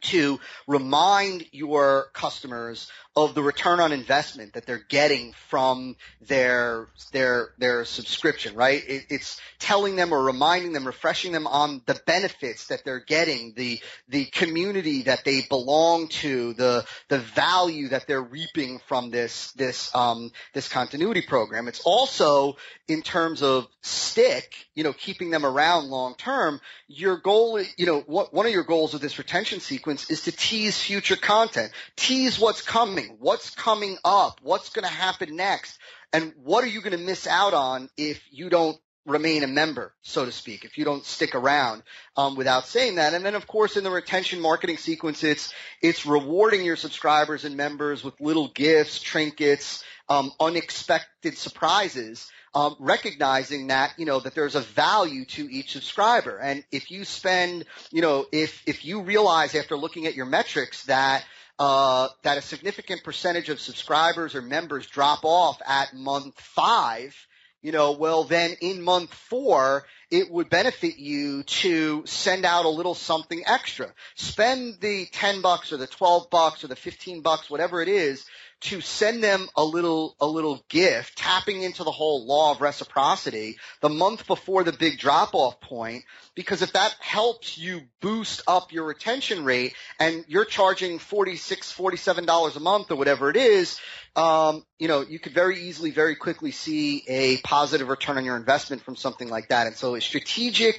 to remind your customers of the return on investment that they're getting from their their their subscription, right? It, it's telling them or reminding them, refreshing them on the benefits that they're getting, the the community that they belong to, the the value that they're reaping from this this um this continuity program. It's also in terms of stick, you know, keeping them around long term. Your goal, you know, what one of your goals of this retention sequence is to tease future content, tease what's coming. What's coming up? What's going to happen next? And what are you going to miss out on if you don't remain a member, so to speak, if you don't stick around, um, without saying that. And then, of course, in the retention marketing sequence, it's it's rewarding your subscribers and members with little gifts, trinkets, um, unexpected surprises, um, recognizing that, you know, that there's a value to each subscriber. And if you spend, you know, if if you realize after looking at your metrics that Uh, that a significant percentage of subscribers or members drop off at month five, you know, well, then in month four, it would benefit you to send out a little something extra. Spend the ten bucks or the twelve bucks or the fifteen bucks, whatever it is, to send them a little a little gift, tapping into the whole law of reciprocity the month before the big drop-off point, because if that helps you boost up your retention rate and you're charging forty-six, forty-seven dollars a month or whatever it is, um, you know, you could very easily, very quickly see a positive return on your investment from something like that. And so a strategic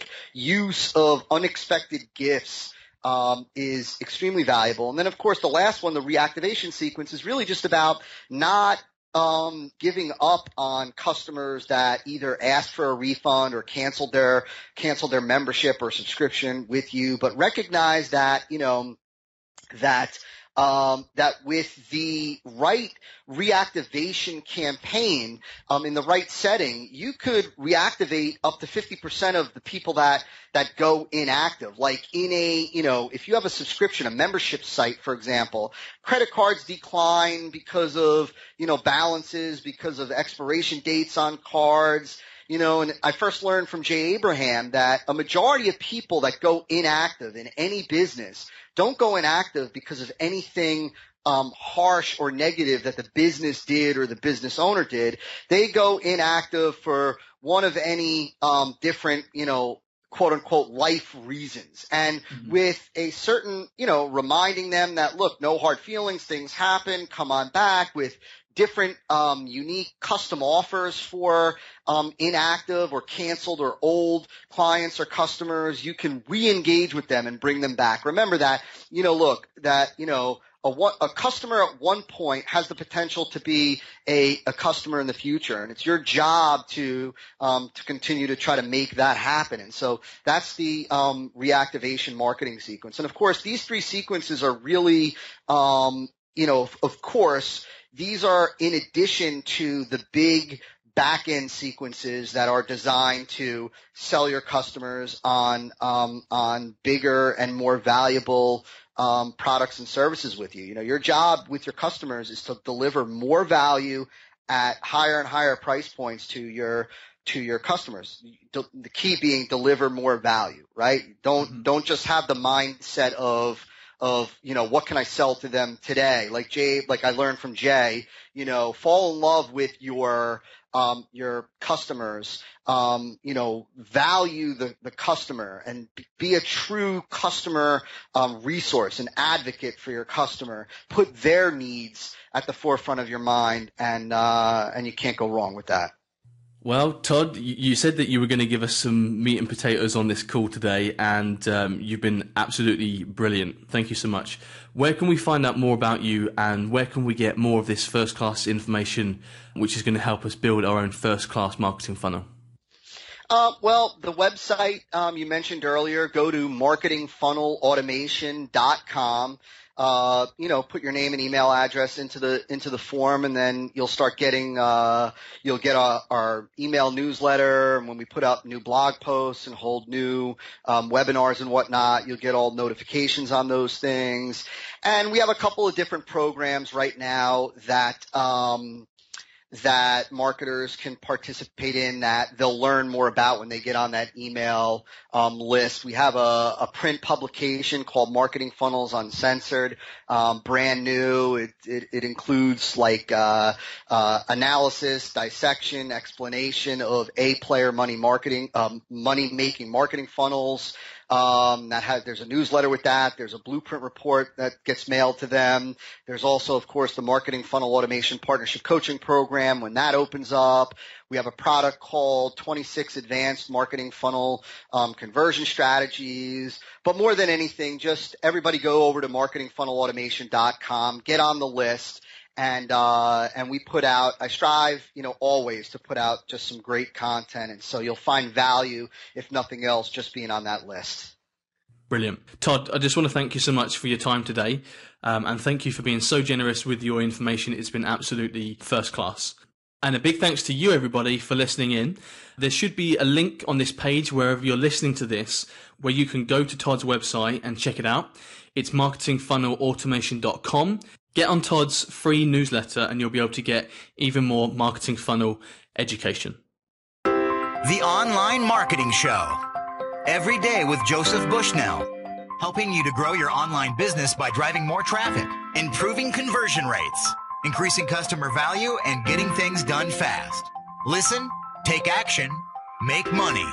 use of unexpected gifts Um, is extremely valuable. And then, of course, the last one, the reactivation sequence, is really just about not um, giving up on customers that either asked for a refund or canceled their canceled their membership or subscription with you, but recognize that, you know, that um, that with the right reactivation campaign um, in the right setting, you could reactivate up to fifty percent of the people that that go inactive. Like in a, you know, if you have a subscription, a membership site, for example, credit cards decline because of, you know, balances, because of expiration dates on cards. You know, and I first learned from Jay Abraham that a majority of people that go inactive in any business don't go inactive because of anything um, harsh or negative that the business did or the business owner did. They go inactive for one of any um, different, you know, quote unquote life reasons. And mm-hmm. with a certain, you know, reminding them that, look, no hard feelings, things happen, come on back, with different um, unique custom offers for um, inactive or canceled or old clients or customers, you can re-engage with them and bring them back. Remember that, you know, look, that, you know, A, one, a customer at one point has the potential to be a, a customer in the future, and it's your job to um, to continue to try to make that happen. And so that's the um, reactivation marketing sequence. And, of course, these three sequences are really, um, you know, of, of course, these are in addition to the big back-end sequences that are designed to sell your customers on um, on bigger and more valuable Um, products and services with you. You know, your job with your customers is to deliver more value at higher and higher price points to your to your customers. The key being deliver more value, right? Don't mm-hmm. don't just have the mindset of of you know, what can I sell to them today? Like Jay, like I learned from Jay, you know, fall in love with your um, your customers. Um, you know, value the, the customer and be a true customer um, resource, an advocate for your customer. Put their needs at the forefront of your mind, and uh, and you can't go wrong with that. Well, Todd, you said that you were going to give us some meat and potatoes on this call today, and um, you've been absolutely brilliant. Thank you so much. Where can we find out more about you, and where can we get more of this first-class information, which is going to help us build our own first-class marketing funnel? Uh, well, the website um, you mentioned earlier, go to marketing funnel automation dot com. Uh, you know, put your name and email address into the into the form, and then you'll start getting uh, you'll get our, our email newsletter. And when we put out new blog posts and hold new um, webinars and whatnot, you'll get all notifications on those things. And we have a couple of different programs right now that um, that marketers can participate in, that they'll learn more about when they get on that email um, list. We have a, a print publication called Marketing Funnels Uncensored, um, brand new. It, it, it includes like uh, uh, analysis, dissection, explanation of A player money marketing, um, money making marketing funnels. Um, that has, there's a newsletter with that. There's a blueprint report that gets mailed to them. There's also, of course, the Marketing Funnel Automation Partnership Coaching Program. When that opens up, we have a product called twenty-six Advanced Marketing Funnel um, Conversion Strategies. But more than anything, just everybody go over to marketing funnel automation dot com, get on the list. And uh, and we put out, I strive, you know, always to put out just some great content. And so you'll find value, if nothing else, just being on that list. Brilliant. Todd, I just want to thank you so much for your time today. Um, and thank you for being so generous with your information. It's been absolutely first class. And a big thanks to you, everybody, for listening in. There should be a link on this page wherever you're listening to this, where you can go to Todd's website and check it out. It's marketing funnel automation dot com. Get on Todd's free newsletter and you'll be able to get even more marketing funnel education. The Online Marketing Show. Every day with Joseph Bushnell. Helping you to grow your online business by driving more traffic, improving conversion rates, increasing customer value, and getting things done fast. Listen, take action, make money.